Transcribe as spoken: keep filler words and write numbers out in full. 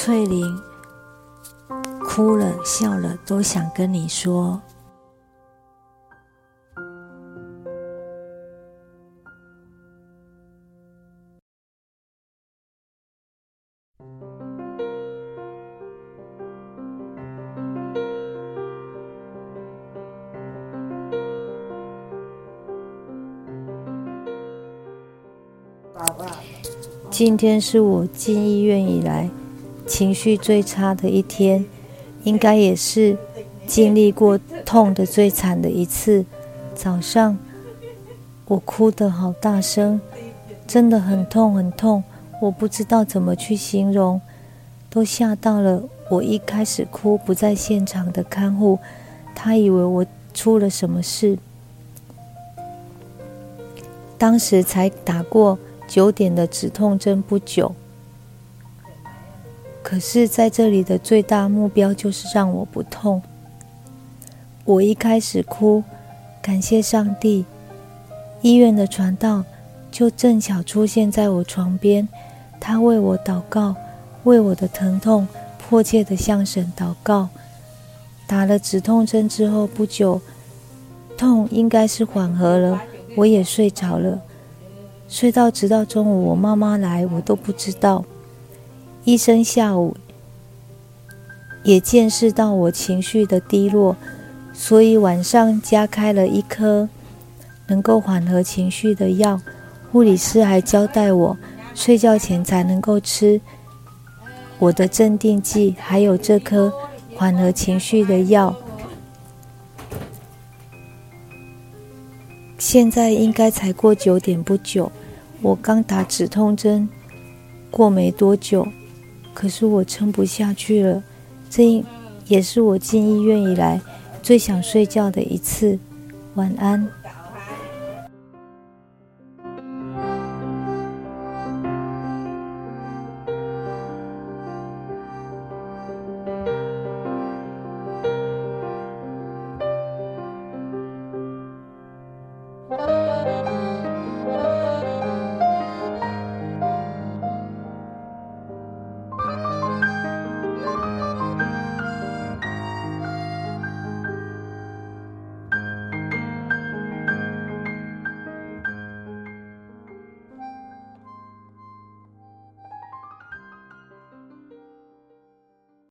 翠玲哭了笑了都想跟你说，今天是我进医院以来情绪最差的一天，应该也是经历过痛的最惨的一次。早上我哭得好大声，真的很痛很痛，我不知道怎么去形容，都吓到了。我一开始哭不在现场的看护，他以为我出了什么事，当时才打过九点的止痛针不久，可是在这里的最大目标就是让我不痛。我一开始哭，感谢上帝，医院的传道就正巧出现在我床边，他为我祷告，为我的疼痛迫切地向神祷告。打了止痛针之后不久，痛应该是缓和了，我也睡着了，睡到直到中午我妈妈来我都不知道。医生下午也见识到我情绪的低落，所以晚上加开了一颗能够缓和情绪的药，护理师还交代我睡觉前才能够吃我的镇定剂还有这颗缓和情绪的药。现在应该才过九点不久，我刚打止痛针过没多久，可是我撑不下去了，这也是我进医院以来最想睡觉的一次。晚安。